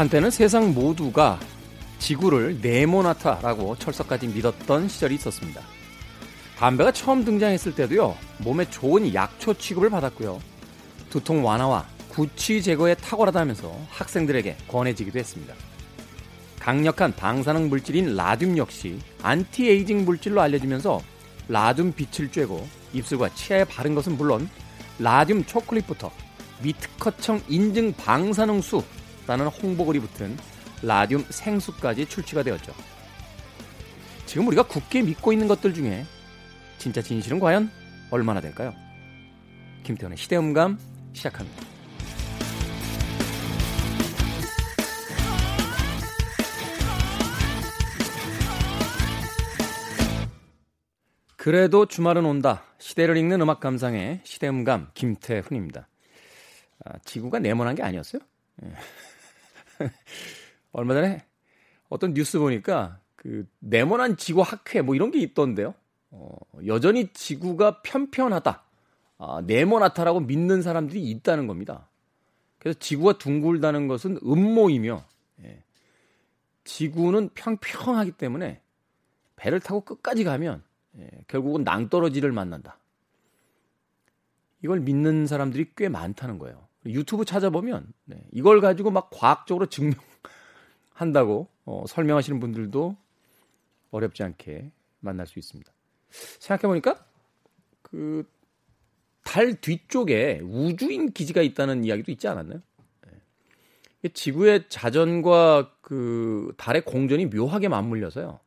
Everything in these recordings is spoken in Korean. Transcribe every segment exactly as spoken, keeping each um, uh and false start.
한때는 세상 모두가 지구를 네모나타라고 철석까지 믿었던 시절이 있었습니다. 담배가 처음 등장했을 때도요, 몸에 좋은 약초 취급을 받았고요, 두통 완화와 구취 제거에 탁월하다면서 학생들에게 권해지기도 했습니다. 강력한 방사능 물질인 라듐 역시 안티에이징 물질로 알려지면서 라듐 빛을 쬐고 입술과 치아에 바른 것은 물론 라듐 초콜릿부터 미특허청 인증 방사능수라는 홍보글이 붙은 라듐 생수까지 출시가 되었죠. 지금 우리가 굳게 믿고 있는 것들 중에 진짜 진실은 과연 얼마나 될까요? 김태훈의 시대음감 시작합니다. 그래도 주말은 온다. 시대를 읽는 음악 감상의 시대음감 김태훈입니다. 아, 지구가 네모난 게 아니었어요? 얼마 전에 어떤 뉴스 보니까 그 네모난 지구 학회 뭐 이런 게 있던데요. 어, 여전히 지구가 편편하다, 아, 네모나타라고 믿는 사람들이 있다는 겁니다. 그래서 지구가 둥글다는 것은 음모이며, 예, 지구는 평평하기 때문에 배를 타고 끝까지 가면, 예, 결국은 낭떠러지를 만난다. 이걸 믿는 사람들이 꽤 많다는 거예요. 유튜브 찾아보면, 네, 이걸 가지고 막 과학적으로 증명한다고 어, 설명하시는 분들도 어렵지 않게 만날 수 있습니다. 생각해보니까 그 달 뒤쪽에 우주인 기지가 있다는 이야기도 있지 않았나요? 네. 지구의 자전과 그 달의 공전이 묘하게 맞물려서요,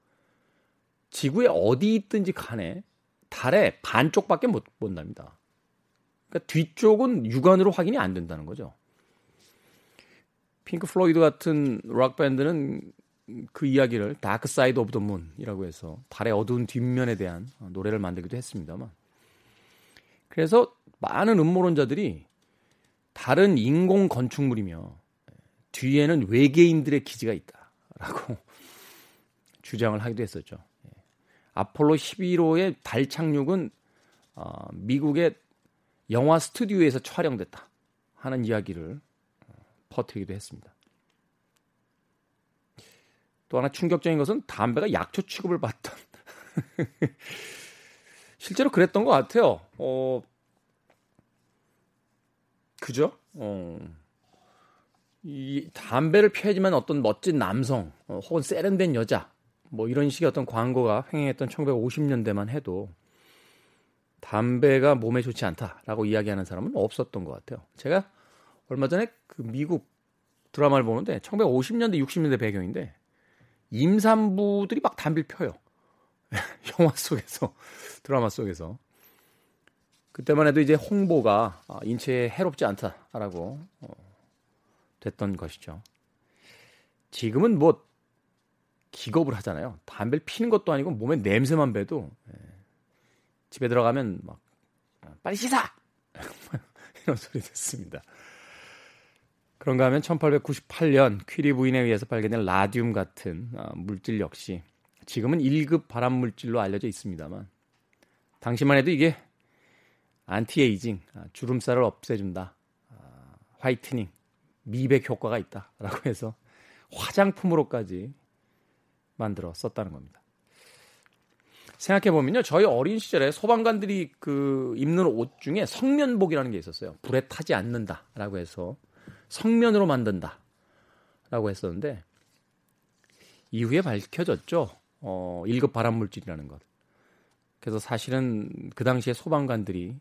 지구에 어디 있든지 간에 달의 반쪽밖에 못 본답니다. 그러니까 뒤쪽은 육안으로 확인이 안 된다는 거죠. 핑크 플로이드 같은 록밴드는 그 이야기를 다크 사이드 오브 더 문이라고 해서 달의 어두운 뒷면에 대한 노래를 만들기도 했습니다만, 그래서 많은 음모론자들이 달은 인공 건축물이며 뒤에는 외계인들의 기지가 있다라고 주장을 하기도 했었죠. 아폴로 십일 호의 달 착륙은 미국의 영화 스튜디오에서 촬영됐다 하는 이야기를 퍼뜨기도 했습니다. 또 하나 충격적인 것은 담배가 약초 취급을 받던 실제로 그랬던 것 같아요. 어, 그죠? 어, 이 담배를 피하지만 어떤 멋진 남성, 어, 혹은 세련된 여자, 뭐 이런 식의 어떤 광고가 횡행했던 천구백오십 년대만 해도 담배가 몸에 좋지 않다라고 이야기하는 사람은 없었던 것 같아요. 제가 얼마 전에 그 미국 드라마를 보는데 천구백오십 년대, 육십 년대 배경인데 임산부들이 막 담배를 펴요. 영화 속에서, 드라마 속에서. 그때만 해도 이제 홍보가 인체에 해롭지 않다라고 어, 됐던 것이죠. 지금은 뭐 기겁을 하잖아요. 담배를 피는 것도 아니고 몸에 냄새만 배도, 예, 집에 들어가면 막 빨리 씻어! 이런 소리 듣습니다. 그런가 하면 천팔백구십팔 년 퀴리 부인에 의해서 발견된 라듐 같은 아, 물질 역시 지금은 일 급 발암물질로 알려져 있습니다만, 당시만 해도 이게 안티에이징, 아, 주름살을 없애준다, 아, 화이트닝, 미백 효과가 있다라고 해서 화장품으로까지 만들어 썼다는 겁니다. 생각해보면요, 저희 어린 시절에 소방관들이 그 입는 옷 중에 성면복이라는 게 있었어요. 불에 타지 않는다라고 해서 성면으로 만든다라고 했었는데 이후에 밝혀졌죠. 어, 일 급 발암물질이라는 것. 그래서 사실은 그 당시에 소방관들이,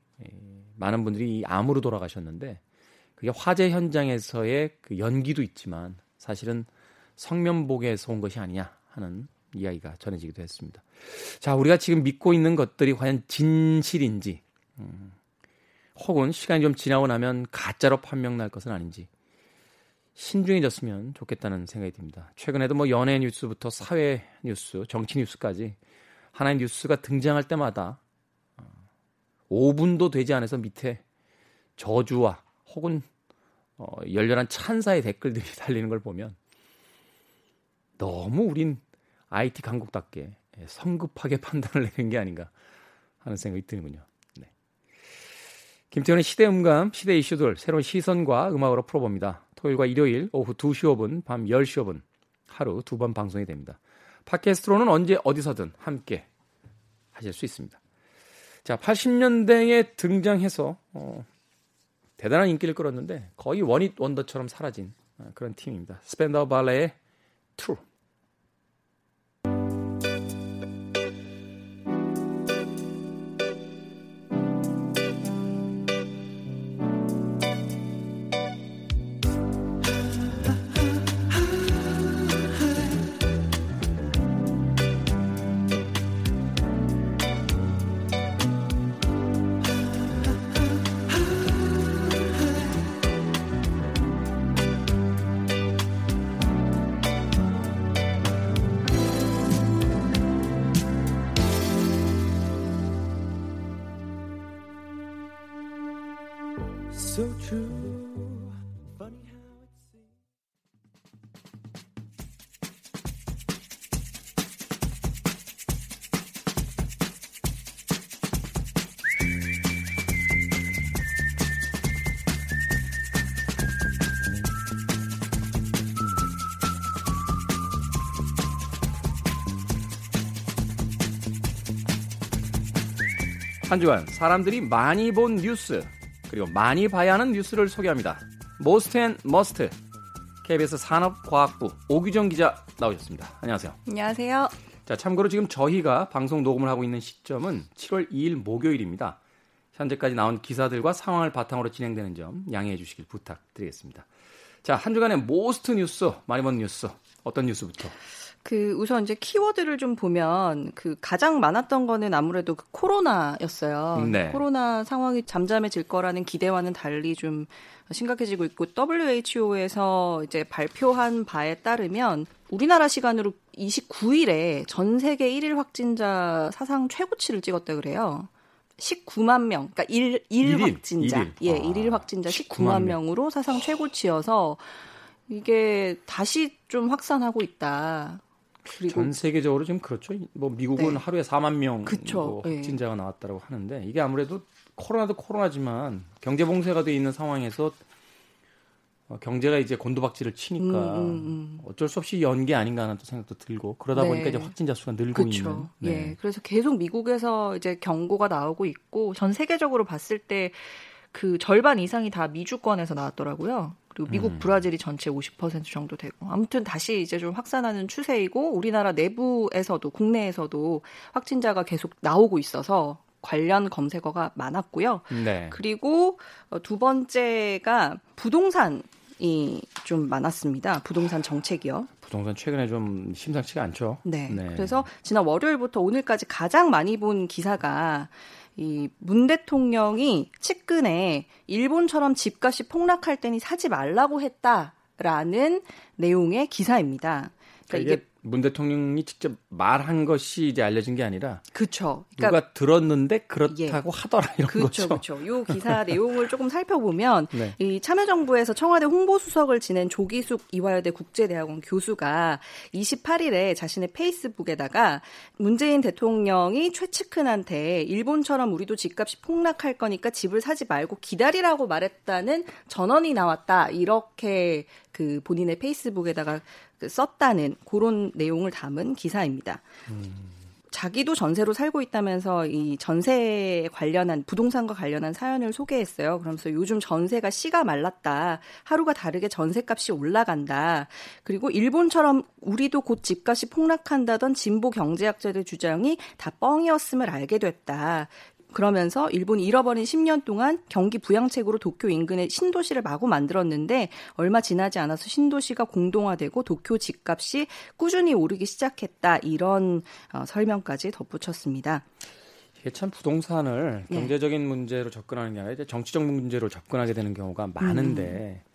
많은 분들이 암으로 돌아가셨는데, 그게 화재 현장에서의 그 연기도 있지만 사실은 성면복에서 온 것이 아니냐 하는 이야기가 전해지기도 했습니다. 자, 우리가 지금 믿고 있는 것들이 과연 진실인지, 음, 혹은 시간이 좀 지나고 나면 가짜로 판명날 것은 아닌지 신중해졌으면 좋겠다는 생각이 듭니다. 최근에도 뭐 연예 뉴스부터 사회 뉴스, 정치 뉴스까지 하나의 뉴스가 등장할 때마다 오 분도 되지 않아서 밑에 저주와 혹은 어, 열렬한 찬사의 댓글들이 달리는 걸 보면 너무 우린 아이티 강국답게 성급하게 판단을 내는 게 아닌가 하는 생각이 드는군요. 네. 김태훈의 시대음감, 시대 이슈들 새로운 시선과 음악으로 풀어봅니다. 토요일과 일요일 오후 두 시 오 분, 밤 열 시 오 분 하루 두 번 방송이 됩니다. 팟캐스트로는 언제 어디서든 함께 하실 수 있습니다. 자, 팔십 년대에 등장해서 어, 대단한 인기를 끌었는데 거의 원잇 원더처럼 사라진 그런 팀입니다. 스펜더 발레의 트루. 한 주간 사람들이 많이 본 뉴스, 그리고 많이 봐야 하는 뉴스를 소개합니다. Most and Must. 케이비에스 산업과학부 오규정 기자 나오셨습니다. 안녕하세요. 안녕하세요. 자, 참고로 지금 저희가 방송 녹음을 하고 있는 시점은 칠월 이일 목요일입니다. 현재까지 나온 기사들과 상황을 바탕으로 진행되는 점 양해해 주시길 부탁드리겠습니다. 자, 한 주간의 Most 뉴스, 많이 본 뉴스, 어떤 뉴스부터? 그 우선 이제 키워드를 좀 보면 그 가장 많았던 거는 아무래도 그 코로나였어요. 네. 코로나 상황이 잠잠해질 거라는 기대와는 달리 좀 심각해지고 있고, 더블유에이치오에서 이제 발표한 바에 따르면 우리나라 시간으로 이십구일에 전 세계 일 일 확진자 사상 최고치를 찍었다 그래요. 십구만 명, 그러니까 일 일 확진자, 일 일. 예, 아, 일 일 확진자 십구만, 십구만 명으로 사상 최고치여서 이게 다시 좀 확산하고 있다. 그리고 전 세계적으로 지금 그렇죠. 뭐 미국은 네. 하루에 사만 명 그쵸, 확진자가 네. 나왔다고 하는데, 이게 아무래도 코로나도 코로나지만 경제 봉쇄가 돼 있는 상황에서 경제가 이제 곤두박질을 치니까 음, 음, 음. 어쩔 수 없이 연계 아닌가 하는 또 생각도 들고, 그러다 네. 보니까 이제 확진자 수가 늘고 그쵸. 있는. 네. 예. 그래서 계속 미국에서 이제 경고가 나오고 있고, 전 세계적으로 봤을 때 그 절반 이상이 다 미주권에서 나왔더라고요. 그리고 미국, 음. 브라질이 전체 오십 퍼센트 정도 되고, 아무튼 다시 이제 좀 확산하는 추세이고, 우리나라 내부에서도 국내에서도 확진자가 계속 나오고 있어서 관련 검색어가 많았고요. 네. 그리고 두 번째가 부동산이 좀 많았습니다. 부동산 정책이요. 부동산 최근에 좀 심상치가 않죠. 네. 네. 그래서 지난 월요일부터 오늘까지 가장 많이 본 기사가 이 문 대통령이 측근에 일본처럼 집값이 폭락할 때니 사지 말라고 했다라는 내용의 기사입니다. 그러니까 이게 문 대통령이 직접 말한 것이 이제 알려진 게 아니라, 그쵸. 그러니까, 누가 들었는데 그렇다고 예. 하더라 이런 그쵸, 거죠. 그렇죠, 그렇죠. 이 기사 내용을 조금 살펴보면 네. 이 참여정부에서 청와대 홍보수석을 지낸 조기숙 이화여대 국제대학원 교수가 이십팔일에 자신의 페이스북에다가 문재인 대통령이 최측근한테 일본처럼 우리도 집값이 폭락할 거니까 집을 사지 말고 기다리라고 말했다는 전언이 나왔다, 이렇게 그 본인의 페이스북에다가 썼다는 그런 내용을 담은 기사입니다. 음. 자기도 전세로 살고 있다면서 이 전세에 관련한, 부동산과 관련한 사연을 소개했어요. 그러면서 요즘 전세가 씨가 말랐다. 하루가 다르게 전세값이 올라간다. 그리고 일본처럼 우리도 곧 집값이 폭락한다던 진보 경제학자들 주장이 다 뻥이었음을 알게 됐다. 그러면서 일본이 잃어버린 십 년 동안 경기 부양책으로 도쿄 인근의 신도시를 마구 만들었는데 얼마 지나지 않아서 신도시가 공동화되고 도쿄 집값이 꾸준히 오르기 시작했다, 이런 어, 설명까지 덧붙였습니다. 이게 참 부동산을 네. 경제적인 문제로 접근하는 게 아니라 이제 정치적 문제로 접근하게 되는 경우가 많은데, 음.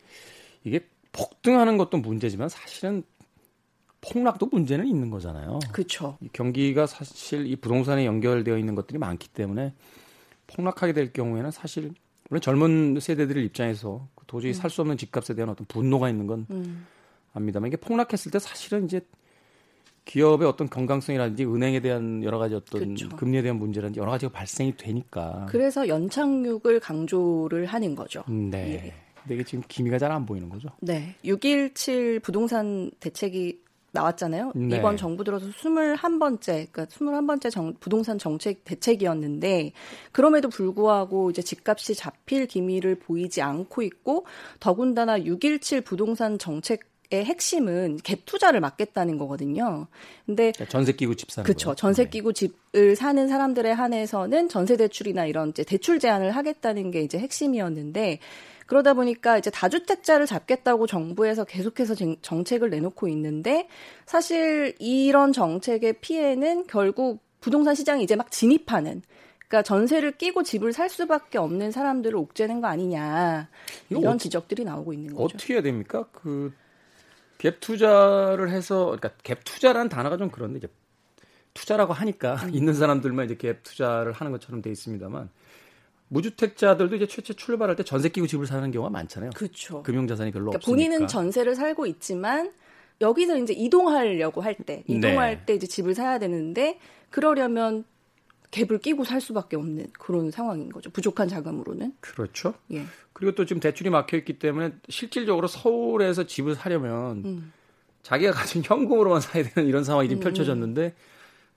이게 폭등하는 것도 문제지만 사실은 폭락도 문제는 있는 거잖아요. 그렇죠. 경기가 사실 이 부동산에 연결되어 있는 것들이 많기 때문에 폭락하게 될 경우에는 사실 물론 젊은 세대들 입장에서 도저히 음. 살 수 없는 집값에 대한 어떤 분노가 있는 건 음. 압니다만, 이게 폭락했을 때 사실은 이제 기업의 어떤 건강성이라든지 은행에 대한 여러 가지 어떤 그렇죠. 금리에 대한 문제라든지 여러 가지가 발생이 되니까. 그래서 연착륙을 강조를 하는 거죠. 네. 예. 근데 이게 지금 기미가 잘 안 보이는 거죠? 네. 육 일칠 부동산 대책이 나왔잖아요. 네. 이번 정부 들어서 이십일 번째, 그러니까 이십일 번째 정, 부동산 정책 대책이었는데 그럼에도 불구하고 이제 집값이 잡힐 기미를 보이지 않고 있고 더군다나 육 일칠 부동산 정책 의 핵심은 갭 투자를 막겠다는 거거든요. 근데 그러니까 전세 끼고 집 사는 그렇죠. 전세 끼고 집을 사는 사람들에 한해서는 전세 대출이나 이런 이제 대출 제한을 하겠다는 게 이제 핵심이었는데 그러다 보니까 이제 다주택자를 잡겠다고 정부에서 계속해서 정책을 내놓고 있는데 사실 이런 정책의 피해는 결국 부동산 시장이 이제 막 진입하는 그러니까 전세를 끼고 집을 살 수밖에 없는 사람들을 옥죄는 거 아니냐 이런 어찌, 지적들이 나오고 있는 거죠. 어떻게 해야 됩니까? 그 갭 투자를 해서, 그러니까 갭 투자라는 단어가 좀 그런데 이제 투자라고 하니까 음. 있는 사람들만 이제 갭 투자를 하는 것처럼 돼 있습니다만 무주택자들도 이제 최초 출발할 때 전세 끼고 집을 사는 경우가 많잖아요. 그렇죠. 금융자산이 별로 그러니까 없으니까. 본인은 전세를 살고 있지만 여기서 이제 이동하려고 할 때, 이동할 네. 때 이제 집을 사야 되는데 그러려면 갭을 끼고 살 수밖에 없는 그런 상황인 거죠. 부족한 자금으로는. 그렇죠. 예. 그리고 또 지금 대출이 막혀있기 때문에 실질적으로 서울에서 집을 사려면 음. 자기가 가진 현금으로만 사야 되는 이런 상황이 지금 음. 펼쳐졌는데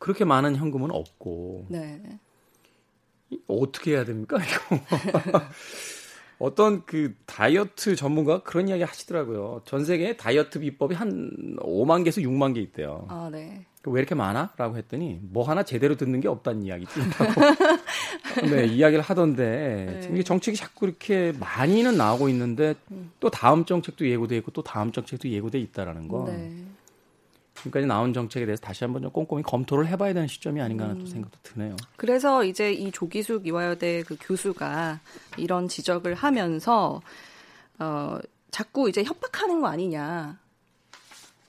그렇게 많은 현금은 없고. 네. 어떻게 해야 됩니까? 이거. 어떤 그 다이어트 전문가가 그런 이야기 하시더라고요. 전 세계에 다이어트 비법이 한 오만 개에서 육만 개 있대요. 아, 네. 왜 이렇게 많아? 라고 했더니 뭐 하나 제대로 듣는 게 없다는 이야기도 있다고 네, 이야기를 하던데 지금 이게 정책이 자꾸 이렇게 많이는 나오고 있는데 또 다음 정책도 예고돼 있고 또 다음 정책도 예고돼 있다라는 거. 네. 지금까지 나온 정책에 대해서 다시 한번 좀 꼼꼼히 검토를 해봐야 되는 시점이 아닌가 하는 음. 생각도 드네요. 그래서 이제 이 조기숙 이화여대 그 교수가 이런 지적을 하면서 어, 자꾸 이제 협박하는 거 아니냐.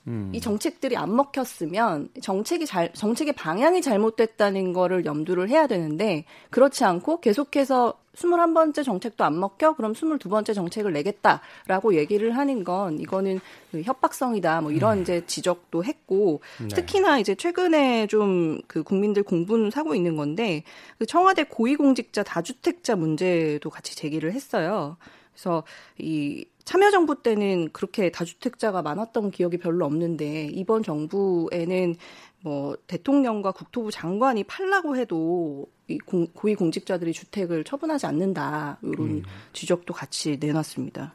음. 이 정책들이 안 먹혔으면 정책이 잘, 정책의 방향이 잘못됐다는 거를 염두를 해야 되는데 그렇지 않고 계속해서 이십일 번째 정책도 안 먹혀? 그럼 이십이 번째 정책을 내겠다라고 얘기를 하는 건 이거는 협박성이다. 뭐 이런 음. 이제 지적도 했고 네. 특히나 이제 최근에 좀 그 국민들 공분 사고 있는 건데 그 청와대 고위공직자 다주택자 문제도 같이 제기를 했어요. 그래서 이 참여정부 때는 그렇게 다주택자가 많았던 기억이 별로 없는데 이번 정부에는 뭐 대통령과 국토부 장관이 팔라고 해도 이 공, 고위 공직자들이 주택을 처분하지 않는다 이런 음. 지적도 같이 내놨습니다.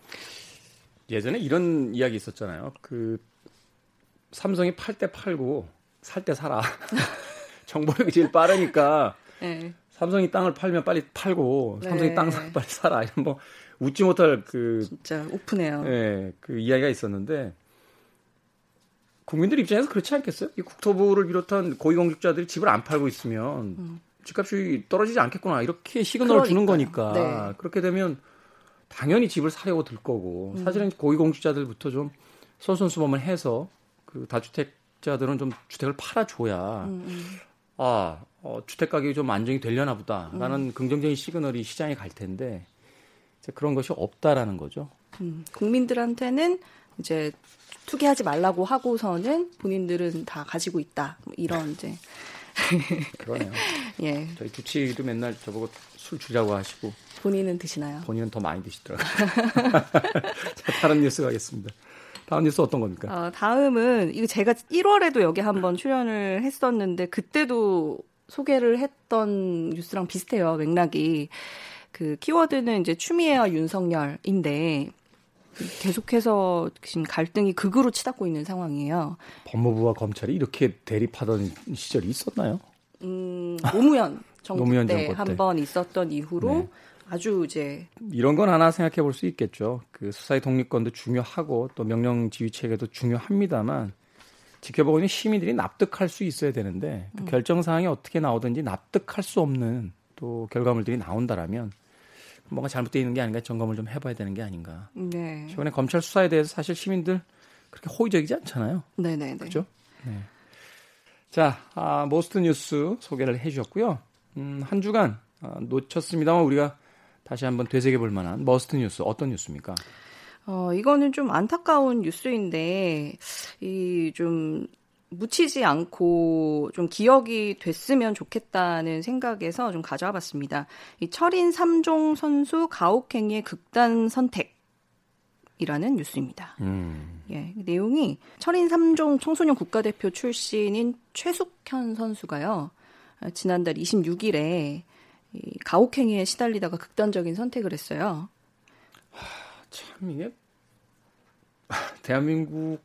예전에 이런 이야기 있었잖아요. 그 삼성이 팔 때 팔고 살 때 사라. 정보력이 제일 빠르니까 네. 삼성이 땅을 팔면 빨리 팔고 삼성이 네. 땅 사면 빨리 사라 이런 뭐. 웃지 못할 그 진짜 오픈해요. 예, 그 이야기가 있었는데 국민들 입장에서 그렇지 않겠어요? 이 국토부를 비롯한 고위공직자들이 집을 안 팔고 있으면 음. 집값이 떨어지지 않겠구나 이렇게 시그널을 그러니까요. 주는 거니까 네. 그렇게 되면 당연히 집을 사려고 들 거고 음. 사실은 고위공직자들부터 좀 솔선수범을 해서 그 다주택자들은 좀 주택을 팔아줘야 음. 아 어, 주택 가격이 좀 안정이 되려나 보다라는 음. 긍정적인 시그널이 시장에 갈 텐데. 그런 것이 없다라는 거죠. 음, 국민들한테는 이제 투기하지 말라고 하고서는 본인들은 다 가지고 있다. 뭐 이런 이제. 그러네요. 예. 저희 두치도 맨날 저보고 술 주자고 하시고. 본인은 드시나요? 본인은 더 많이 드시더라고요. 자, 다른 뉴스 가겠습니다. 다음 뉴스 어떤 겁니까? 어, 다음은 이거 제가 일월에도 여기 한번 출연을 했었는데 그때도 소개를 했던 뉴스랑 비슷해요. 맥락이. 그 키워드는 이제 추미애와 윤석열인데 계속해서 지금 갈등이 극으로 치닫고 있는 상황이에요. 법무부와 검찰이 이렇게 대립하던 시절이 있었나요? 음, 노무현 정부 때 한 번 있었던 이후로 네. 아주 이제 이런 건 하나 생각해 볼 수 있겠죠. 그 수사의 독립권도 중요하고 또 명령 지휘 체계도 중요합니다만 지켜보고 있는 시민들이 납득할 수 있어야 되는데 그 결정 사항이 어떻게 나오든지 납득할 수 없는 또 결과물들이 나온다라면 뭔가 잘못되어 있는 게 아닌가 점검을 좀 해봐야 되는 게 아닌가. 네. 최근에 검찰 수사에 대해서 사실 시민들 그렇게 호의적이지 않잖아요. 네네네. 그렇죠? 네. 자, 아, 모스트 뉴스 소개를 해주셨고요. 음, 한 주간 아, 놓쳤습니다만 우리가 다시 한번 되새겨볼 만한 머스트 뉴스 어떤 뉴스입니까? 어, 이거는 좀 안타까운 뉴스인데 이 좀... 묻히지 않고 좀 기억이 됐으면 좋겠다는 생각에서 좀 가져와 봤습니다. 이 철인 삼종 선수 가혹행위의 극단 선택. 이라는 뉴스입니다. 음. 예, 내용이 철인 삼 종 청소년 국가대표 출신인 최숙현 선수가요. 지난달 이십육 일에 이 가혹행위에 시달리다가 극단적인 선택을 했어요. 하, 참 이게 대한민국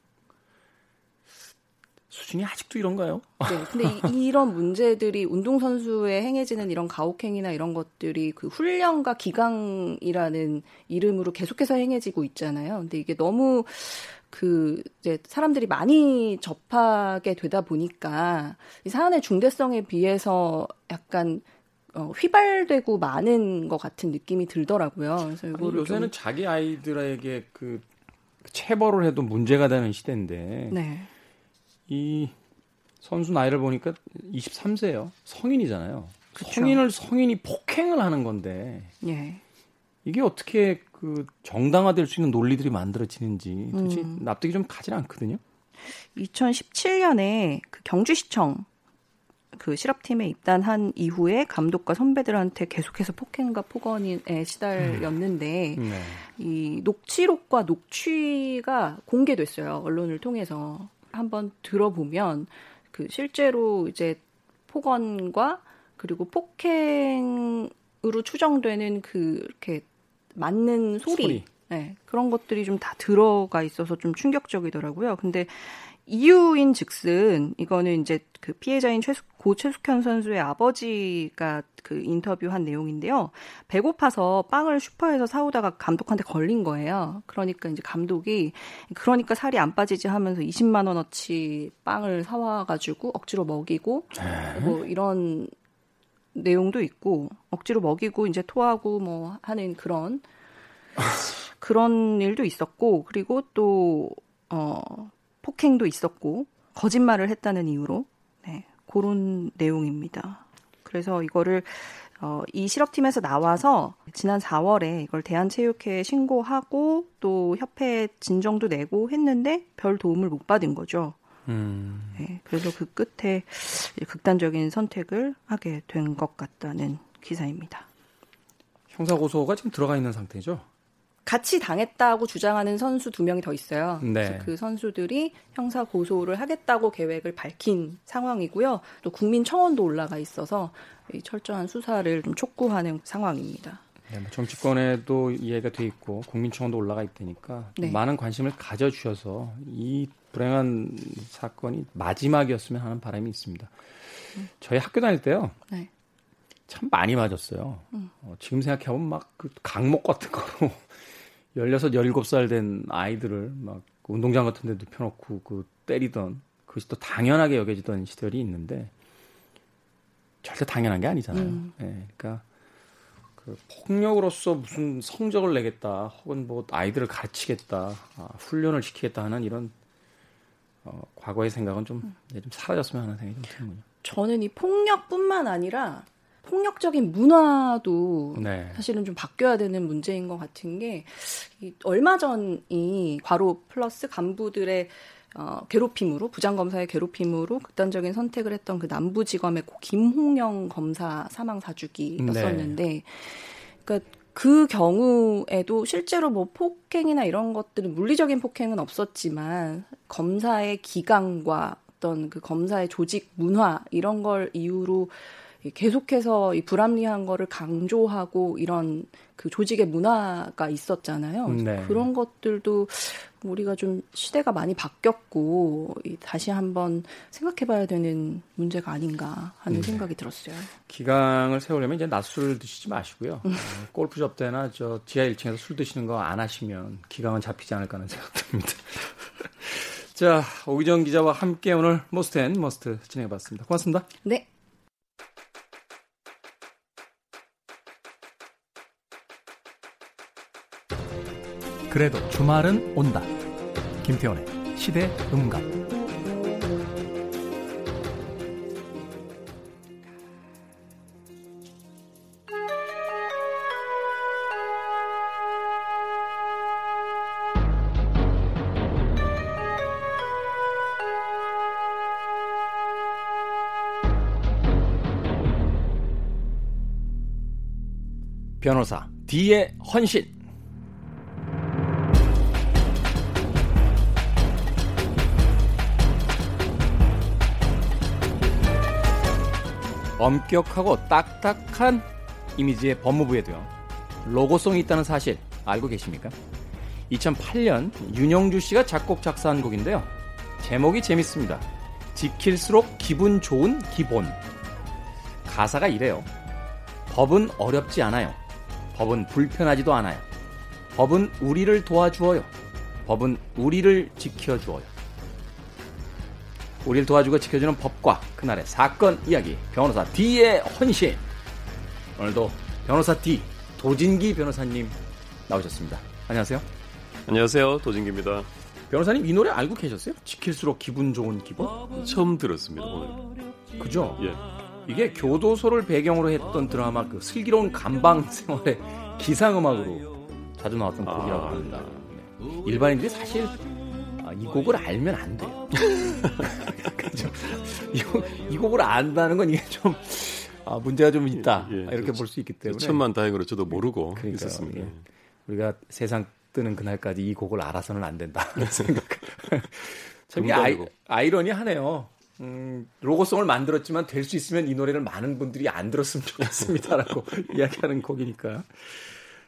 수준이 아직도 이런가요? 네, 근데 이, 이런 문제들이 운동선수에 행해지는 이런 가혹행위나 이런 것들이 그 훈련과 기강이라는 이름으로 계속해서 행해지고 있잖아요. 근데 이게 너무 그 이제 사람들이 많이 접하게 되다 보니까 이 사안의 중대성에 비해서 약간 어, 휘발되고 많은 것 같은 느낌이 들더라고요. 그래서 이거를 요새는 좀... 자기 아이들에게 그 체벌을 해도 문제가 되는 시대인데. 네. 이 선수 나이를 보니까 이십삼 세예요. 성인이잖아요. 그쵸. 성인을 성인이 폭행을 하는 건데 예. 이게 어떻게 그 정당화될 수 있는 논리들이 만들어지는지 도대체 음. 납득이 좀 가지 않거든요. 이천십칠 년에 그 경주시청 그 실업팀에 입단한 이후에 감독과 선배들한테 계속해서 폭행과 폭언에 시달렸는데 음. 네. 이 녹취록과 녹취가 공개됐어요. 언론을 통해서. 한번 들어보면 그 실제로 이제 폭언과 그리고 폭행으로 추정되는 그 이렇게 맞는 소리, 소리. 네, 그런 것들이 좀 다 들어가 있어서 좀 충격적이더라고요. 근데 이유인 즉슨 이거는 이제 그 피해자인 최숙, 고 최숙현 선수의 아버지가 그 인터뷰한 내용인데요. 배고파서 빵을 슈퍼에서 사오다가 감독한테 걸린 거예요. 그러니까 이제 감독이 그러니까 살이 안 빠지지 하면서 이십만 원어치 빵을 사와가지고 억지로 먹이고 뭐 이런 내용도 있고 억지로 먹이고 이제 토하고 뭐 하는 그런 그런 일도 있었고 그리고 또 어. 폭행도 있었고 거짓말을 했다는 이유로 네, 그런 내용입니다. 그래서 이거를 어, 이 실업팀에서 나와서 지난 사월에 이걸 대한체육회에 신고하고 또 협회에 진정도 내고 했는데 별 도움을 못 받은 거죠. 음. 네, 그래서 그 끝에 극단적인 선택을 하게 된 것 같다는 기사입니다. 형사고소가 지금 들어가 있는 상태죠? 같이 당했다고 주장하는 선수 두 명이 더 있어요. 네. 그래서 그 선수들이 형사 고소를 하겠다고 계획을 밝힌 상황이고요. 또 국민청원도 올라가 있어서 이 철저한 수사를 좀 촉구하는 상황입니다. 네, 정치권에도 이해가 돼 있고 국민청원도 올라가 있다니까 네. 많은 관심을 가져주셔서 이 불행한 사건이 마지막이었으면 하는 바람이 있습니다. 음. 저희 학교 다닐 때요. 네. 참 많이 맞았어요. 음. 어, 지금 생각해보면 막 그 강목 같은 거로 열여섯, 열일곱 살 된 아이들을 막 운동장 같은 데 눕혀놓고 그 때리던 그것이 또 당연하게 여겨지던 시절이 있는데 절대 당연한 게 아니잖아요. 음. 네, 그러니까 그 폭력으로서 무슨 성적을 내겠다 혹은 뭐 아이들을 가르치겠다 아, 훈련을 시키겠다 하는 이런 어, 과거의 생각은 좀, 음. 네, 좀 사라졌으면 하는 생각이 좀 드는군요. 저는 이 폭력뿐만 아니라 폭력적인 문화도 네. 사실은 좀 바뀌어야 되는 문제인 것 같은 게 이 얼마 전이 과로 플러스 간부들의 어, 괴롭힘으로 부장검사의 괴롭힘으로 극단적인 선택을 했던 그 남부지검의 김홍영 검사 사망 사주기였었는데 네. 그러니까 그 경우에도 실제로 뭐 폭행이나 이런 것들은 물리적인 폭행은 없었지만 검사의 기강과 어떤 그 검사의 조직 문화 이런 걸 이유로 계속해서 이 불합리한 거를 강조하고 이런 그 조직의 문화가 있었잖아요. 네. 그런 것들도 우리가 좀 시대가 많이 바뀌었고 다시 한번 생각해봐야 되는 문제가 아닌가 하는 네. 생각이 들었어요. 기강을 세우려면 이제 낮술 드시지 마시고요. 음. 골프 접대나 저 지하 일 층에서 술 드시는 거 안 하시면 기강은 잡히지 않을까 하는 생각입니다. 자, 오기정 기자와 함께 오늘 머스트 앤 머스트 진행해봤습니다. 고맙습니다. 네. 그래도 주말은 온다. 김태원의 시대 음감. 변호사 D의 헌신. 엄격하고 딱딱한 이미지의 법무부에도요 로고송이 있다는 사실 알고 계십니까? 이천팔 년 윤영주 씨가 작곡 작사한 곡인데요, 제목이 재밌습니다. 지킬수록 기분 좋은 기본. 가사가 이래요. 법은 어렵지 않아요. 법은 불편하지도 않아요. 법은 우리를 도와주어요. 법은 우리를 지켜주어요. 우리를 도와주고 지켜주는 법과 그날의 사건 이야기, 변호사 D의 헌신. 오늘도 변호사 D, 도진기 변호사님 나오셨습니다. 안녕하세요. 안녕하세요. 도진기입니다. 변호사님, 이 노래 알고 계셨어요? 지킬수록 기분 좋은 기분? 처음 들었습니다, 오늘. 그죠? 예. 이게 교도소를 배경으로 했던 드라마 그 슬기로운 감방 생활의 기상음악으로 자주 나왔던 아, 곡이라고 합니다. 네. 일반인들이 사실 이 곡을 알면 안 돼요. 그죠? 이, 이 곡을 안다는 건 이게 좀 아, 문제가 좀 있다. 예, 예, 이렇게 볼 수 있기 때문에. 천만 다행으로 저도 모르고 그러니까요, 있었습니다. 예. 우리가 세상 뜨는 그날까지 이 곡을 알아서는 안 된다. 생각. 참 아이, 아이러니하네요. 음, 로고송을 만들었지만 될 수 있으면 이 노래를 많은 분들이 안 들었으면 좋겠습니다라고 이야기하는 곡이니까.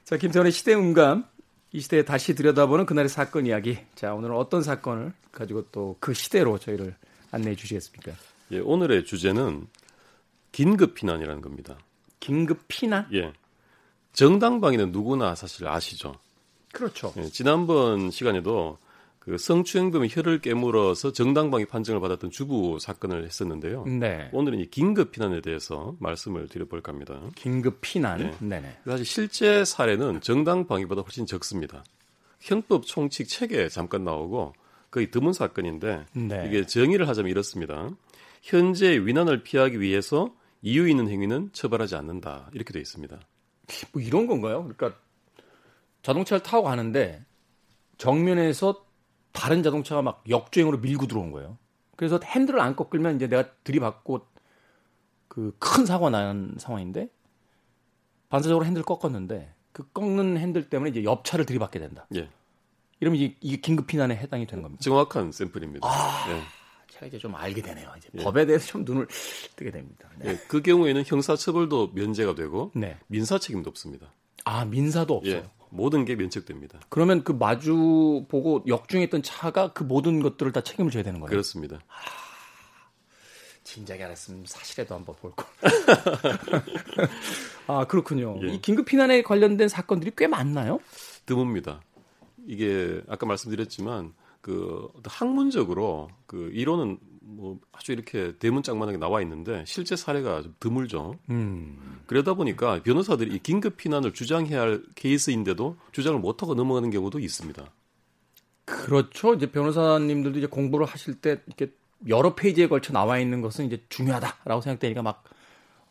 자, 김태원의 시대음감. 이 시대에 다시 들여다보는 그날의 사건 이야기. 자, 오늘은 어떤 사건을 가지고 또 그 시대로 저희를 안내해 주시겠습니까? 예, 오늘의 주제는 긴급 피난이라는 겁니다. 긴급 피난? 예. 정당방위는 누구나 사실 아시죠. 그렇죠. 예, 지난번 시간에도 그 성추행범의 혀를 깨물어서 정당방위 판정을 받았던 주부 사건을 했었는데요. 네. 오늘은 이 긴급 피난에 대해서 말씀을 드려볼까 합니다. 긴급 피난. 네. 네네. 사실 실제 사례는 정당방위보다 훨씬 적습니다. 형법 총칙 책에 잠깐 나오고 거의 드문 사건인데 네. 이게 정의를 하자면 이렇습니다. 현재의 위난을 피하기 위해서 이유 있는 행위는 처벌하지 않는다. 이렇게 되어 있습니다. 뭐 이런 건가요? 그러니까 자동차를 타고 가는데 정면에서 다른 자동차가 막 역주행으로 밀고 들어온 거예요. 그래서 핸들을 안 꺾으면 이제 내가 들이받고 그 큰 사고가 난 상황인데 반사적으로 핸들을 꺾었는데 그 꺾는 핸들 때문에 이제 옆 차를 들이받게 된다. 예. 이러면 이게, 이게 긴급 피난에 해당이 되는 겁니다. 정확한 샘플입니다. 아, 예. 제가 이제 좀 알게 되네요. 이제 예. 법에 대해서 좀 눈을 뜨게 됩니다. 네. 예, 그 경우에는 형사처벌도 면제가 되고 네. 민사 책임도 없습니다. 아, 민사도 없어요. 예. 모든 게 면책됩니다. 그러면 그 마주 보고 역주행했던 차가 그 모든 것들을 다 책임을 져야 되는 거예요? 그렇습니다. 아, 진작에 알았으면 사실에도 한번 볼 걸. 아, 그렇군요. 예. 이 긴급 피난에 관련된 사건들이 꽤 많나요? 드뭅니다. 이게 아까 말씀드렸지만 그 학문적으로 그 이론은 뭐 아주 이렇게 대문짝만하게 나와 있는데 실제 사례가 좀 드물죠. 음. 그러다 보니까 변호사들이 이 긴급 피난을 주장해야 할 케이스인데도 주장을 못하고 넘어가는 경우도 있습니다. 그렇죠. 이제 변호사님들도 이제 공부를 하실 때 이렇게 여러 페이지에 걸쳐 나와 있는 것은 이제 중요하다라고 생각되니까 막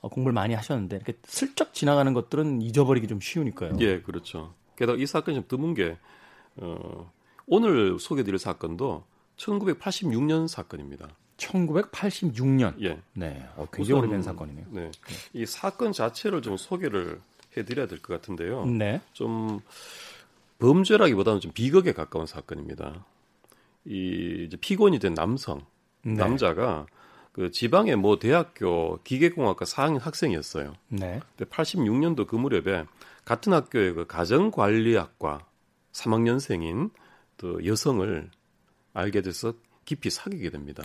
공부를 많이 하셨는데 이렇게 슬쩍 지나가는 것들은 잊어버리기 좀 쉬우니까요. 예, 그렇죠. 게다가 이 사건이 좀 드문 게 어, 오늘 소개드릴 사건도 천구백팔십육 년 사건입니다. 천구백팔십육 년. 예. 네. 어, 굉장히 오래된 사건이네요. 네. 네. 이 사건 자체를 좀 소개를 해드려야 될 것 같은데요. 네. 좀 범죄라기보다는 좀 비극에 가까운 사건입니다. 이 이제 피고인이 된 남성, 네. 남자가 그 지방의 뭐 대학교 기계공학과 사 학년 학생이었어요. 네. 근데 팔십육 년도 그 무렵에 같은 학교의 그 가정관리학과 삼 학년생인 그 여성을 알게 돼서 깊이 사귀게 됩니다.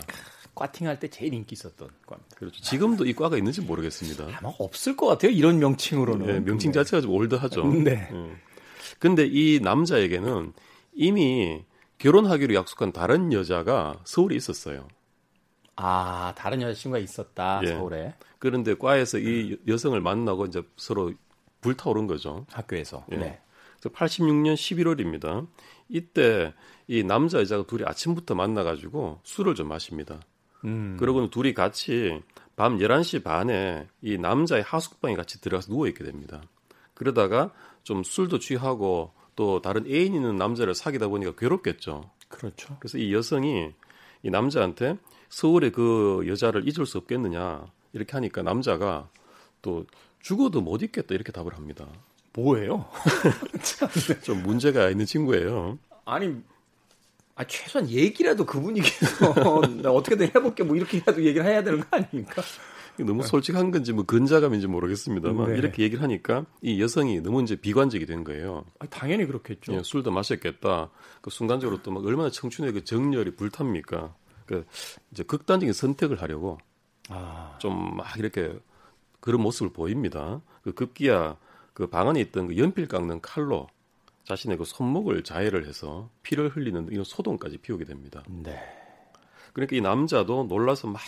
꽈팅할 때 제일 인기 있었던 과입니다. 그렇죠. 지금도 이 과가 있는지 모르겠습니다. 아마 없을 것 같아요. 이런 명칭으로는. 네, 명칭 자체가 좀 올드하죠. 네. 그런데 네. 이 남자에게는 이미 결혼하기로 약속한 다른 여자가 서울에 있었어요. 아, 다른 여자친구가 있었다. 네. 서울에. 그런데 과에서 이 여성을 만나고 이제 서로 불타오른 거죠. 학교에서. 네. 네. 팔십육 년 십일월입니다. 이때 이 남자 여자가 둘이 아침부터 만나가지고 술을 좀 마십니다. 음. 그러고는 둘이 같이 밤 열한 시 반에 이 남자의 하숙방에 같이 들어가서 누워있게 됩니다. 그러다가 좀 술도 취하고 또 다른 애인 있는 남자를 사귀다 보니까 괴롭겠죠. 그렇죠. 그래서 이 여성이 이 남자한테 서울에 그 여자를 잊을 수 없겠느냐 이렇게 하니까 남자가 또 죽어도 못 잊겠다 이렇게 답을 합니다. 뭐예요? 좀 문제가 있는 친구예요. 아니, 아, 최소한 얘기라도 그 분위기에서 어떻게든 해볼게 뭐 이렇게라도 얘기를 해야 되는 거 아닙니까? 너무 솔직한 건지 뭐 근자감인지 모르겠습니다만 네. 이렇게 얘기를 하니까 이 여성이 너무 이제 비관적이 된 거예요. 아, 당연히 그렇겠죠. 예, 술도 마셨겠다. 그 순간적으로 또 막 얼마나 청춘의 그 정열이 불탑니까. 그 이제 극단적인 선택을 하려고 아. 좀 막 이렇게 그런 모습을 보입니다. 그 급기야 그 방 안에 있던 그 연필 깎는 칼로 자신의 그 손목을 자해를 해서 피를 흘리는 이런 소동까지 피우게 됩니다. 네. 그러니까 이 남자도 놀라서 막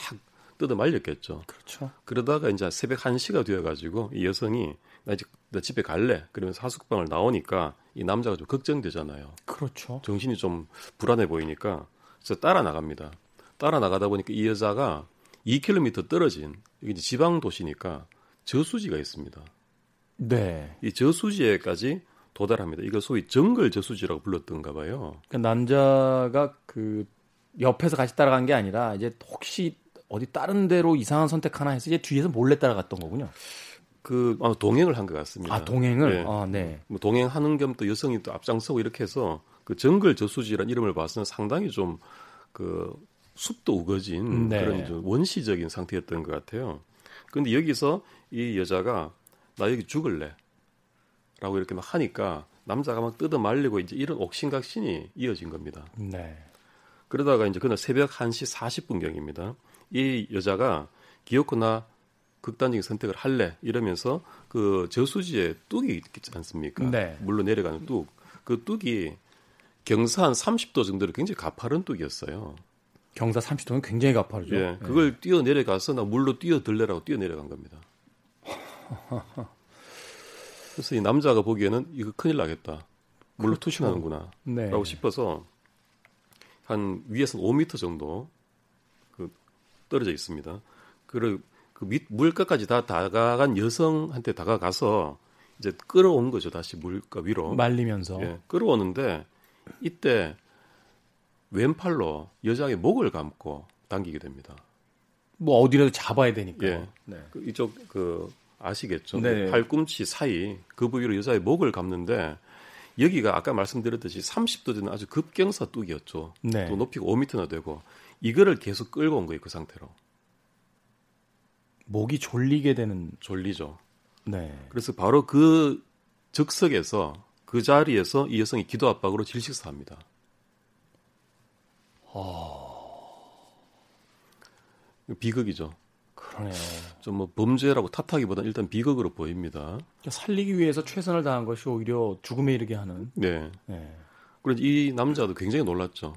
뜯어 말렸겠죠. 그렇죠. 그러다가 이제 새벽 한 시가 되어가지고 이 여성이 나 이제 나 집에 갈래. 그러면서 하숙방을 나오니까 이 남자가 좀 걱정되잖아요. 그렇죠. 정신이 좀 불안해 보이니까 그래서 따라 나갑니다. 따라 나가다 보니까 이 여자가 이 킬로미터 떨어진 이게 이제 지방 도시니까 저수지가 있습니다. 네. 이 저수지에까지 도달합니다. 이걸 소위 정글 저수지라고 불렀던가 봐요. 그러니까 남자가 그 옆에서 같이 따라간 게 아니라 이제 혹시 어디 다른 데로 이상한 선택 하나 해서 이제 뒤에서 몰래 따라갔던 거군요. 그 아마 동행을 한 것 같습니다. 아 동행을. 네. 아 네. 뭐 동행하는 겸 또 여성이 또 앞장서고 이렇게 해서 그 정글 저수지란 이름을 봐서는 상당히 좀 그 숲도 우거진 네. 그런 좀 원시적인 상태였던 것 같아요. 그런데 여기서 이 여자가 나 여기 죽을래. 라고 이렇게 막 하니까 남자가 막 뜯어 말리고 이제 이런 옥신각신이 이어진 겁니다. 네. 그러다가 이제 그날 새벽 한 시 사십 분경입니다. 이 여자가 기어코 나 극단적인 선택을 할래 이러면서 그 저수지에 뚝이 있지 않습니까? 네. 물로 내려가는 뚝. 그 뚝이 경사 한 삼십 도 정도로 굉장히 가파른 뚝이었어요. 경사 삼십 도는 굉장히 가파르죠. 예. 그걸 네. 뛰어 내려가서 나 물로 뛰어들래라고 뛰어 내려간 겁니다. 그래서 이 남자가 보기에는 이거 큰일 나겠다. 물로 투신하는구나. 네. 라고 싶어서 한 위에서 오 미터 정도 그 떨어져 있습니다. 그리고 그 밑 물가까지 다 다가간 여성한테 다가가서 이제 끌어온 거죠. 다시 물가 위로. 말리면서. 예, 끌어오는데 이때 왼팔로 여자의 목을 감고 당기게 됩니다. 뭐 어디라도 잡아야 되니까. 예. 네. 그 이쪽 그 아시겠죠? 네. 팔꿈치 사이 그 부위로 여자의 목을 감는데 여기가 아까 말씀드렸듯이 삼십 도 되는 아주 급경사 뚝이었죠. 네. 또 높이가 오 미터나 되고 이거를 계속 끌고 온 거예요. 그 상태로. 목이 졸리게 되는. 졸리죠. 네. 그래서 바로 그 즉석에서 그 자리에서 이 여성이 기도 압박으로 질식사합니다. 어... 비극이죠. 그러네요. 좀 뭐 범죄라고 탓하기보다는 일단 비극으로 보입니다. 살리기 위해서 최선을 다한 것이 오히려 죽음에 이르게 하는. 네. 네. 그런데 이 남자도 굉장히 놀랐죠.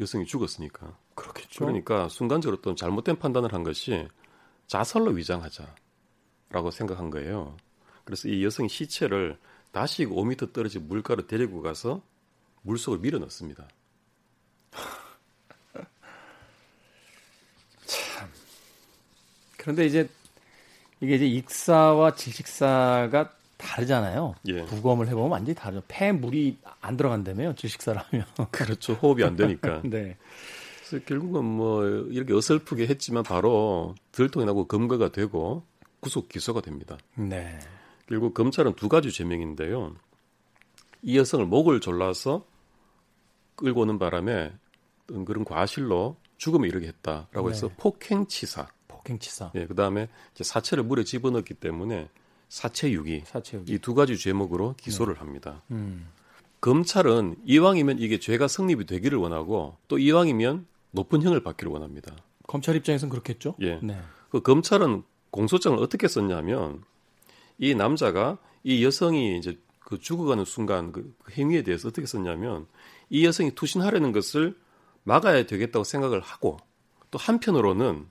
여성이 죽었으니까. 그렇겠죠. 그러니까 순간적으로 또 잘못된 판단을 한 것이 자살로 위장하자라고 생각한 거예요. 그래서 이 여성의 시체를 다시 오 미터 떨어진 물가로 데리고 가서 물속을 밀어 넣습니다. 그런데 이제 이게 이제 익사와 질식사가 다르잖아요. 예. 부검을 해보면 완전히 다르죠. 폐 물이 안 들어간다며요. 질식사를 하면. 그렇죠. 호흡이 안 되니까. 네. 그래서 결국은 뭐 이렇게 어설프게 했지만 바로 들통이 나고 검거가 되고 구속 기소가 됩니다. 네. 결국 검찰은 두 가지 죄명인데요. 이 여성을 목을 졸라서 끌고 오는 바람에 그런 과실로 죽음을 이르게 했다라고 네. 해서 폭행치사. 행치사. 예, 그다음에 이제 사체를 물에 집어넣기 때문에 사체유기, 사체유기. 이 두 가지 죄목으로 기소를 네. 합니다. 음. 검찰은 이왕이면 이게 죄가 성립이 되기를 원하고 또 이왕이면 높은 형을 받기를 원합니다. 검찰 입장에서는 그렇겠죠. 예. 네. 그 검찰은 공소장을 어떻게 썼냐면 이 남자가 이 여성이 이제 그 죽어가는 순간 그 행위에 대해서 어떻게 썼냐면 이 여성이 투신하려는 것을 막아야 되겠다고 생각을 하고 또 한편으로는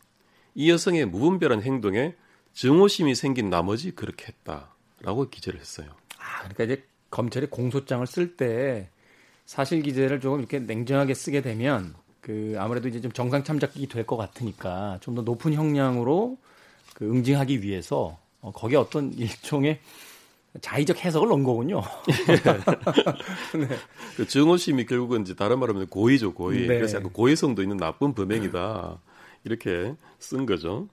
이 여성의 무분별한 행동에 증오심이 생긴 나머지 그렇게 했다라고 기재를 했어요. 아, 그러니까 이제 검찰이 공소장을 쓸 때 사실 기재를 조금 이렇게 냉정하게 쓰게 되면 그 아무래도 이제 좀 정상 참작이 될 것 같으니까 좀 더 높은 형량으로 그 응징하기 위해서 어, 거기에 어떤 일종의 자의적 해석을 넣은 거군요. 네. 그 증오심이 결국은 이제 다른 말로 하면 고의죠, 고의. 네. 그래서 약간 고의성도 있는 나쁜 범행이다. 이렇게 쓴 거죠.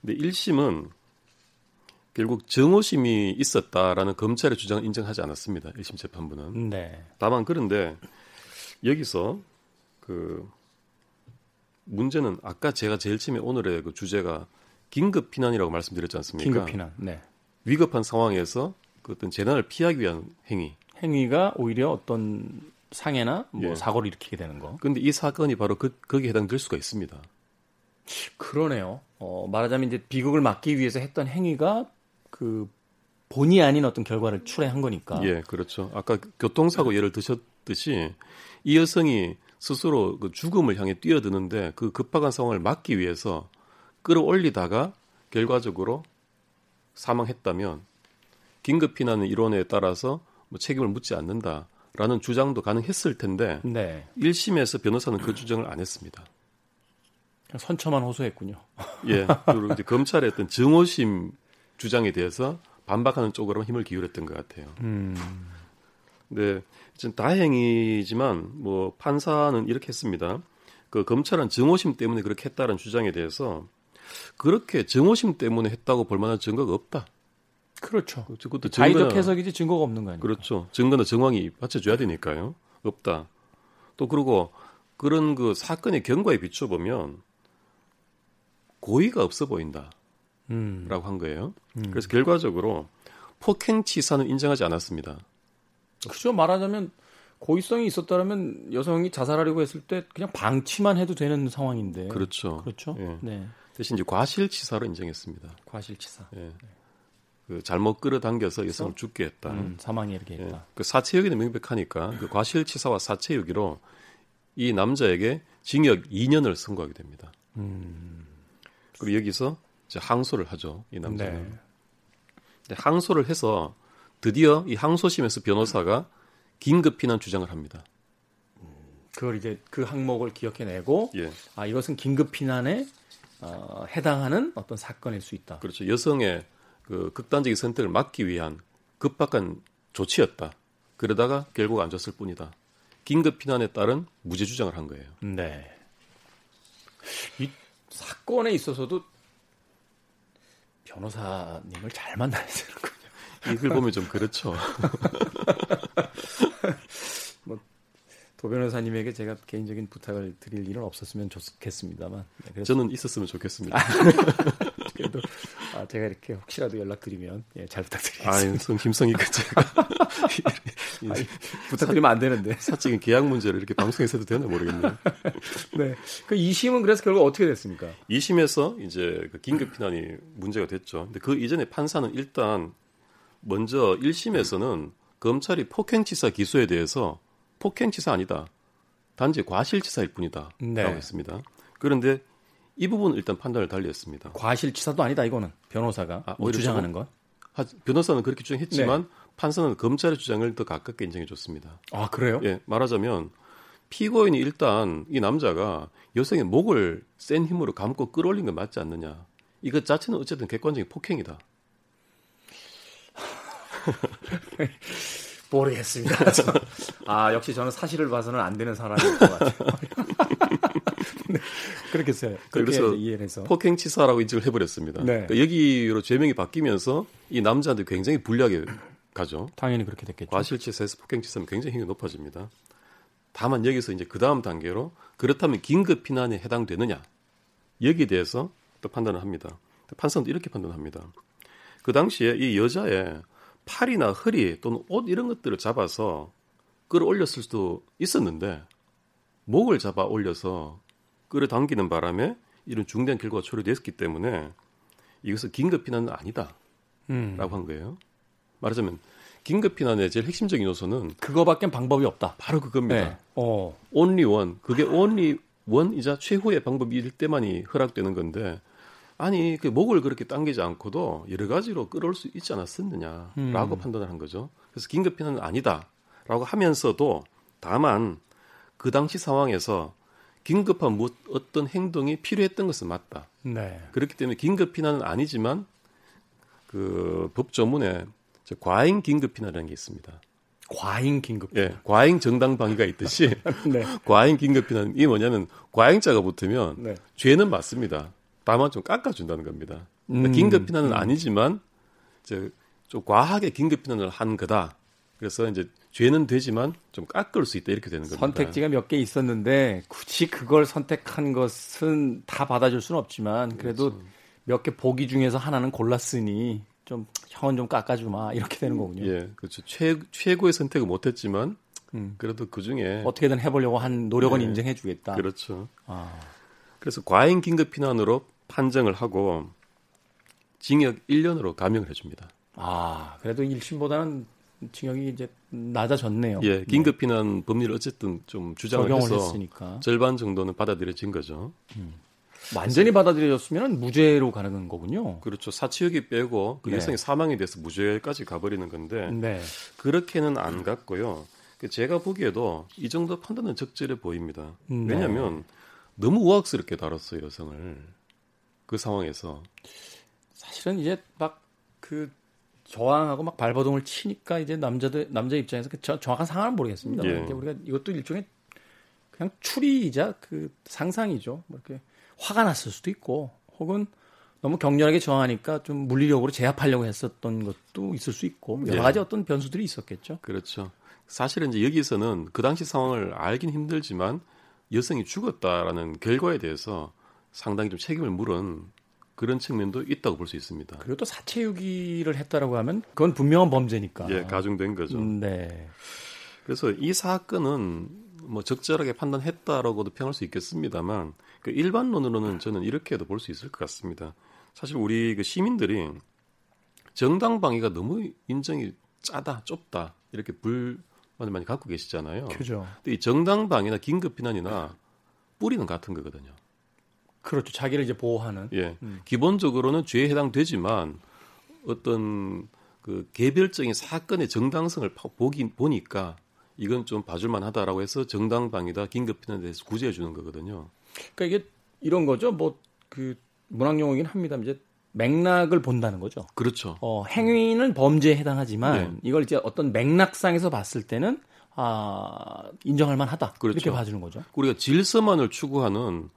근데 일 심은 결국 증오심이 있었다라는 검찰의 주장을 인정하지 않았습니다. 일 심 재판부는. 네. 다만 그런데 여기서 그 문제는 아까 제가 제일 처음에 오늘의 그 주제가 긴급 피난이라고 말씀드렸지 않습니까? 긴급 피난. 네. 위급한 상황에서 그 어떤 재난을 피하기 위한 행위. 행위가 오히려 어떤 상해나 뭐 예. 사고를 일으키게 되는 거. 그런데 이 사건이 바로 그, 거기에 해당될 수가 있습니다. 그러네요. 어, 말하자면 이제 비극을 막기 위해서 했던 행위가 그 본의 아닌 어떤 결과를 초래한 거니까. 예, 그렇죠. 아까 교통사고 예를 드셨듯이 이 여성이 스스로 그 죽음을 향해 뛰어드는데 그 급박한 상황을 막기 위해서 끌어올리다가 결과적으로 사망했다면 긴급 피난 이론에 따라서 뭐 책임을 묻지 않는다라는 주장도 가능했을 텐데 네. 일 심에서 변호사는 그 주장을 안 했습니다. 선처만 호소했군요. 예, 그리고 이제 검찰의 어떤 증오심 주장에 대해서 반박하는 쪽으로 힘을 기울였던 것 같아요. 음. 네, 지금 다행이지만 뭐 판사는 이렇게 했습니다. 그 검찰은 증오심 때문에 그렇게 했다는 주장에 대해서 그렇게 증오심 때문에 했다고 볼 만한 증거가 없다. 그렇죠. 그것도 자의적 해석이지 증거가 없는 거 아니에요? 그렇죠. 증거나 정황이 받쳐줘야 되니까요. 없다. 또 그리고 그런 그 사건의 경과에 비춰보면 고의가 없어 보인다. 음. 라고 한 거예요. 음. 그래서 결과적으로 폭행치사는 인정하지 않았습니다. 그죠. 말하자면 고의성이 있었다면 여성이 자살하려고 했을 때 그냥 방치만 해도 되는 상황인데. 그렇죠. 그렇죠. 예. 네. 대신 이제 과실치사로 인정했습니다. 과실치사. 예. 네. 그 잘못 끌어당겨서 여성을 죽게 했다. 음, 사망에 이르게 했다. 예. 그 사체유기는 명백하니까 그 과실치사와 사체유기로 이 남자에게 징역 이 년을 선고하게 됩니다. 음. 그리고 여기서 이제 항소를 하죠. 이 남자는. 네. 근데 항소를 해서 드디어 이 항소심에서 변호사가 긴급 피난 주장을 합니다. 그걸 이제 그 항목을 기억해내고 예. 아 이것은 긴급 피난에 어, 해당하는 어떤 사건일 수 있다. 그렇죠. 여성의 그 극단적인 선택을 막기 위한 급박한 조치였다. 그러다가 결국 안 줬을 뿐이다. 긴급 피난에 따른 무죄 주장을 한 거예요. 네. 이 사건에 있어서도 변호사님을 잘 만나야 되는군요. 이걸 보면 좀 그렇죠. 뭐 도 변호사님에게 제가 개인적인 부탁을 드릴 일은 없었으면 좋겠습니다만. 네, 그래서... 저는 있었으면 좋겠습니다. 그래도 아, 제가 이렇게 혹시라도 연락드리면 예, 잘 부탁드리겠습니다. 아, 김성희가 제가 아니, 부탁드리면 안 되는데 사적인 계약 문제를 이렇게 방송에서도 되나 모르겠네요. 네, 그 이 심은 그래서 결국 어떻게 됐습니까? 이 심에서 이제 그 긴급 피난이 문제가 됐죠. 근데 그 이전에 판사는 일단 먼저 일 심에서는 검찰이 폭행치사 기소에 대해서 폭행치사 아니다, 단지 과실치사일 뿐이다라고 네. 했습니다. 그런데 이 부분은 일단 판단을 달리했습니다. 과실치사도 아니다 이거는 변호사가 아, 주장하는 건? 변호사는 그렇게 주장했지만 네. 판사는 검찰의 주장을 더 가깝게 인정해줬습니다. 아 그래요? 예, 말하자면 피고인이 일단 이 남자가 여성의 목을 센 힘으로 감고 끌어올린 건 맞지 않느냐. 이것 자체는 어쨌든 객관적인 폭행이다. 모르겠습니다. 아 역시 저는 사실을 봐서는 안 되는 사람인 것 같아요. 네, 그렇겠어요. 그래서 이해해서 폭행치사라고 인정을 해버렸습니다. 네. 그러니까 여기로 죄명이 바뀌면서 이 남자한테 굉장히 불리하게 가죠. 당연히 그렇게 됐겠죠. 과실치사에서 폭행치사면 굉장히 힘이 높아집니다. 다만 여기서 이제 그 다음 단계로 그렇다면 긴급 피난에 해당되느냐 여기에 대해서 또 판단을 합니다. 판사도 이렇게 판단합니다. 그 당시에 이 여자의 팔이나 허리 또는 옷 이런 것들을 잡아서 끌어올렸을 수도 있었는데 목을 잡아 올려서 끌어당기는 바람에 이런 중대한 결과가 초래됐기 때문에 이것은 긴급 피난은 아니다 음. 라고 한 거예요. 말하자면 긴급 피난의 제일 핵심적인 요소는 그거밖엔 방법이 없다. 바로 그겁니다. 네. 어. only one. 그게 only one이자 최후의 방법일 때만이 허락되는 건데 아니 그 목을 그렇게 당기지 않고도 여러 가지로 끌어올 수 있지 않았었느냐라고 음. 판단을 한 거죠. 그래서 긴급 피난은 아니다라고 하면서도 다만 그 당시 상황에서 긴급한 어떤 행동이 필요했던 것은 맞다. 네. 그렇기 때문에 긴급 피난은 아니지만 그 법조문에 과잉 긴급 피난이라는 게 있습니다. 과잉 긴급 피난. 예, 과잉 정당 방위가 있듯이 네. 과잉 긴급 피난 이 뭐냐면 과잉자가 붙으면 네. 죄는 맞습니다. 다만 좀 깎아준다는 겁니다. 그러니까 음. 긴급 피난은 아니지만 이제 좀 과하게 긴급 피난을 한 거다. 그래서 이제 죄는 되지만 좀 깎을 수 있다 이렇게 되는 겁니다. 선택지가 몇 개 있었는데 굳이 그걸 선택한 것은 다 받아줄 수는 없지만 그래도 그렇죠. 몇 개 보기 중에서 하나는 골랐으니 좀 형은 좀 깎아주마 이렇게 되는 거군요. 예, 그렇죠. 최, 최고의 선택은 못했지만 음. 그래도 그중에 어떻게든 해보려고 한 노력은 예, 인정해주겠다. 그렇죠. 아. 그래서 과잉 긴급 피난으로 판정을 하고 징역 일 년으로 감형을 해줍니다. 아, 그래도 일심보다는 징역이 이제 낮아졌네요. 예, 긴급 피난 법리를 어쨌든 좀 주장을 해서 했으니까. 절반 정도는 받아들여진 거죠. 음. 완전히 받아들여졌으면 무죄로 가는 거군요. 그렇죠. 사치욕이 빼고 그 네. 여성의 사망에 대해서 무죄까지 가버리는 건데 네. 그렇게는 안 갔고요. 제가 보기에도 이 정도 판단은 적절해 보입니다. 네. 왜냐하면 너무 우악스럽게 다뤘어요, 여성을. 그 상황에서. 사실은 이제 막 그 저항하고 막 발버둥을 치니까 이제 남자들 남자 입장에서 그 저, 정확한 상황은 모르겠습니다. 예. 우리가 이것도 일종의 그냥 추리이자 그 상상이죠. 뭐 이렇게 화가 났을 수도 있고, 혹은 너무 격렬하게 저항하니까 좀 물리력으로 제압하려고 했었던 것도 있을 수 있고 여러 가지 예. 어떤 변수들이 있었겠죠. 그렇죠. 사실은 이제 여기서는 그 당시 상황을 알긴 힘들지만 여성이 죽었다라는 결과에 대해서 상당히 좀 책임을 물은 그런 측면도 있다고 볼 수 있습니다. 그리고 또 사체유기를 했다라고 하면 그건 분명한 범죄니까. 예, 가중된 거죠. 네. 그래서 이 사건은 뭐 적절하게 판단했다라고도 평할 수 있겠습니다만 그 일반론으로는 저는 이렇게도 볼 수 있을 것 같습니다. 사실 우리 그 시민들이 정당방위가 너무 인정이 짜다, 좁다 이렇게 불만을 많이 갖고 계시잖아요. 그죠. 근데 이 정당방위나 긴급피난이나 뿌리는 같은 거거든요. 그렇죠. 자기를 이제 보호하는. 예. 음. 기본적으로는 죄에 해당되지만 어떤 그 개별적인 사건의 정당성을 보기, 보니까 이건 좀 봐줄만 하다라고 해서 정당방위다, 긴급피난에 대해서 구제해 주는 거거든요. 그러니까 이게 이런 거죠. 뭐 그 문학 용어이긴 합니다. 이제 맥락을 본다는 거죠. 그렇죠. 어, 행위는 범죄에 해당하지만 예. 이걸 이제 어떤 맥락상에서 봤을 때는 아, 인정할 만하다. 그렇죠. 이렇게 봐주는 거죠. 우리가 질서만을 추구하는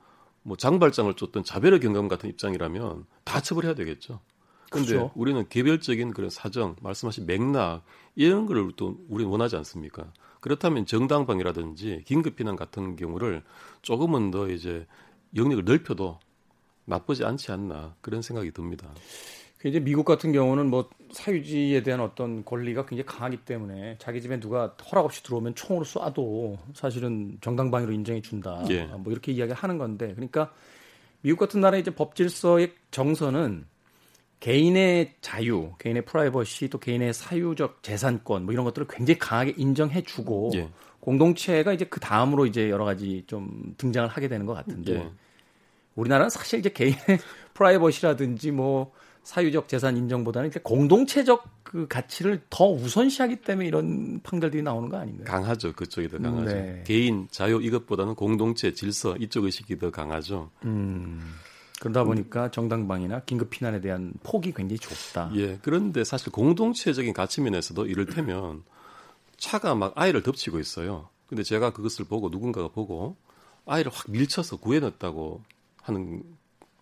뭐 장발장을 쫓던 자베르 경감 같은 입장이라면 다 처벌해야 되겠죠. 그런데 그렇죠. 우리는 개별적인 그런 사정, 말씀하신 맥락 이런 걸 또 우리는 원하지 않습니까? 그렇다면 정당방위라든지 긴급피난 같은 경우를 조금은 더 이제 영역을 넓혀도 나쁘지 않지 않나 그런 생각이 듭니다. 이제 미국 같은 경우는 뭐 사유지에 대한 어떤 권리가 굉장히 강하기 때문에 자기 집에 누가 허락 없이 들어오면 총으로 쏴도 사실은 정당방위로 인정해 준다. 예. 뭐 이렇게 이야기하는 건데, 그러니까 미국 같은 나라의 이제 법 질서의 정서는 개인의 자유, 개인의 프라이버시, 또 개인의 사유적 재산권 뭐 이런 것들을 굉장히 강하게 인정해 주고 예. 공동체가 이제 그 다음으로 이제 여러 가지 좀 등장을 하게 되는 것 같은데 예. 우리나라는 사실 이제 개인의 프라이버시라든지 뭐 사유적 재산 인정보다는 공동체적 그 가치를 더 우선시하기 때문에 이런 판결들이 나오는 거 아닌가요? 강하죠. 그쪽이 더 강하죠. 네. 개인, 자유 이것보다는 공동체, 질서 이쪽 의식이 더 강하죠. 음, 그러다 보니까 음, 정당방위나 긴급피난에 대한 폭이 굉장히 좁다. 예, 그런데 사실 공동체적인 가치면에서도 이를테면 차가 막 아이를 덮치고 있어요. 근데 제가 그것을 보고 누군가가 보고 아이를 확 밀쳐서 구해냈다고 하는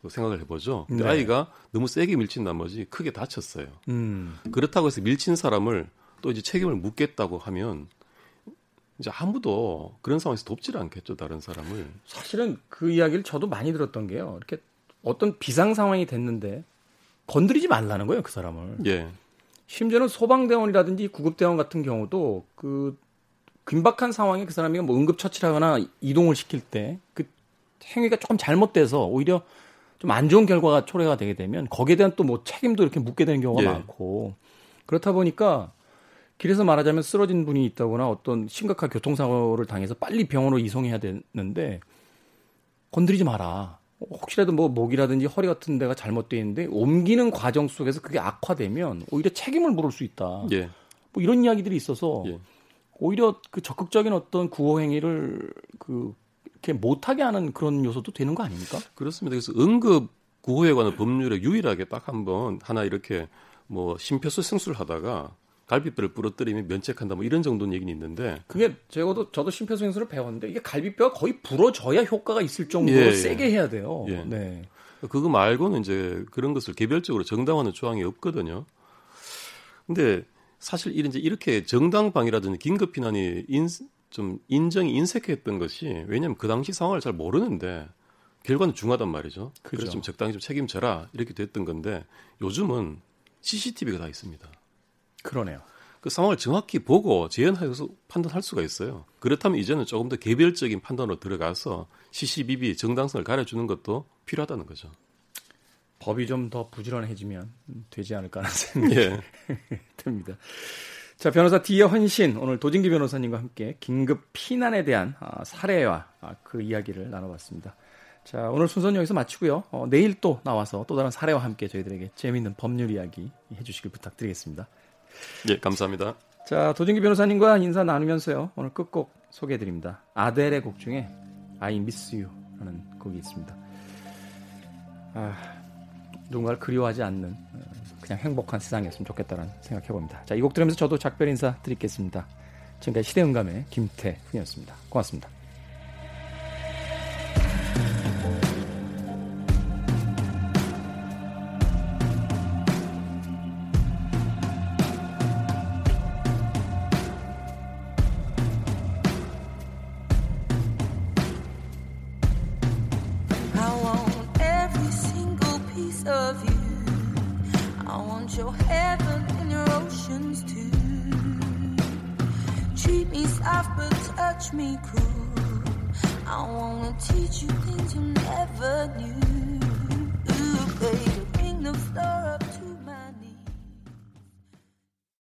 생각을 해보죠. 근데 네. 아이가 너무 세게 밀친 나머지 크게 다쳤어요. 음. 그렇다고 해서 밀친 사람을 또 이제 책임을 묻겠다고 하면 이제 아무도 그런 상황에서 돕질 않겠죠, 다른 사람을. 사실은 그 이야기를 저도 많이 들었던 게요. 이렇게 어떤 비상 상황이 됐는데 건드리지 말라는 거예요, 그 사람을. 예. 심지어는 소방대원이라든지 구급대원 같은 경우도 그 긴박한 상황에 그 사람이 뭐 응급처치하거나 이동을 시킬 때 그 행위가 조금 잘못돼서 오히려 좀 안 좋은 결과가 초래가 되게 되면 거기에 대한 또 뭐 책임도 이렇게 묻게 되는 경우가 예. 많고 그렇다 보니까 길에서 말하자면 쓰러진 분이 있다거나 어떤 심각한 교통사고를 당해서 빨리 병원으로 이송해야 되는데 건드리지 마라. 혹시라도 뭐 목이라든지 허리 같은 데가 잘못되어 있는데 옮기는 과정 속에서 그게 악화되면 오히려 책임을 물을 수 있다. 예. 뭐 이런 이야기들이 있어서 예. 오히려 그 적극적인 어떤 구호 행위를 그 못하게 하는 그런 요소도 되는 거 아닙니까? 그렇습니다. 그래서 응급구호에 관한 법률에 유일하게 딱 한 번 하나 이렇게 뭐 심폐소생술을 하다가 갈비뼈를 부러뜨리면 면책한다 뭐 이런 정도는 얘기는 있는데 그게 저도, 저도 심폐소생술을 배웠는데 이게 갈비뼈가 거의 부러져야 효과가 있을 정도로 예, 세게 예. 해야 돼요. 예. 네. 그거 말고는 이제 그런 것을 개별적으로 정당화하는 조항이 없거든요. 근데 사실 이런 이제 이렇게 정당방위라든지 긴급피난이 인 좀 인정이 인색했던 것이 왜냐하면 그 당시 상황을 잘 모르는데 결과는 중하단 말이죠. 그죠. 그래서 좀 적당히 좀 책임져라 이렇게 됐던 건데 요즘은 씨씨티비가 다 있습니다. 그러네요. 그 상황을 정확히 보고 재현해서 판단할 수가 있어요. 그렇다면 이제는 조금 더 개별적인 판단으로 들어가서 씨씨티비 정당성을 가려주는 것도 필요하다는 거죠. 법이 좀 더 부지런해지면 되지 않을까 하는 생각이 예. 듭니다. 자, 변호사 D의 헌신, 오늘 도진기 변호사님과 함께 긴급 피난에 대한 아, 사례와 아, 그 이야기를 나눠봤습니다. 자, 오늘 순서는 여기서 마치고요. 어, 내일 또 나와서 또 다른 사례와 함께 저희들에게 재미있는 법률 이야기 해주시길 부탁드리겠습니다. 예, 감사합니다. 자, 도진기 변호사님과 인사 나누면서요. 오늘 끝곡 소개해드립니다. 아델의 곡 중에 I Miss You 라는 곡이 있습니다. 아, 누군가를 그리워하지 않는 그냥 행복한 세상이었으면 좋겠다라는 생각해봅니다. 자, 이 곡 들으면서 저도 작별 인사 드리겠습니다. 지금까지 시대음감의 김태훈이었습니다. 고맙습니다. Teach you things you never knew. Ooh, baby, bring the story.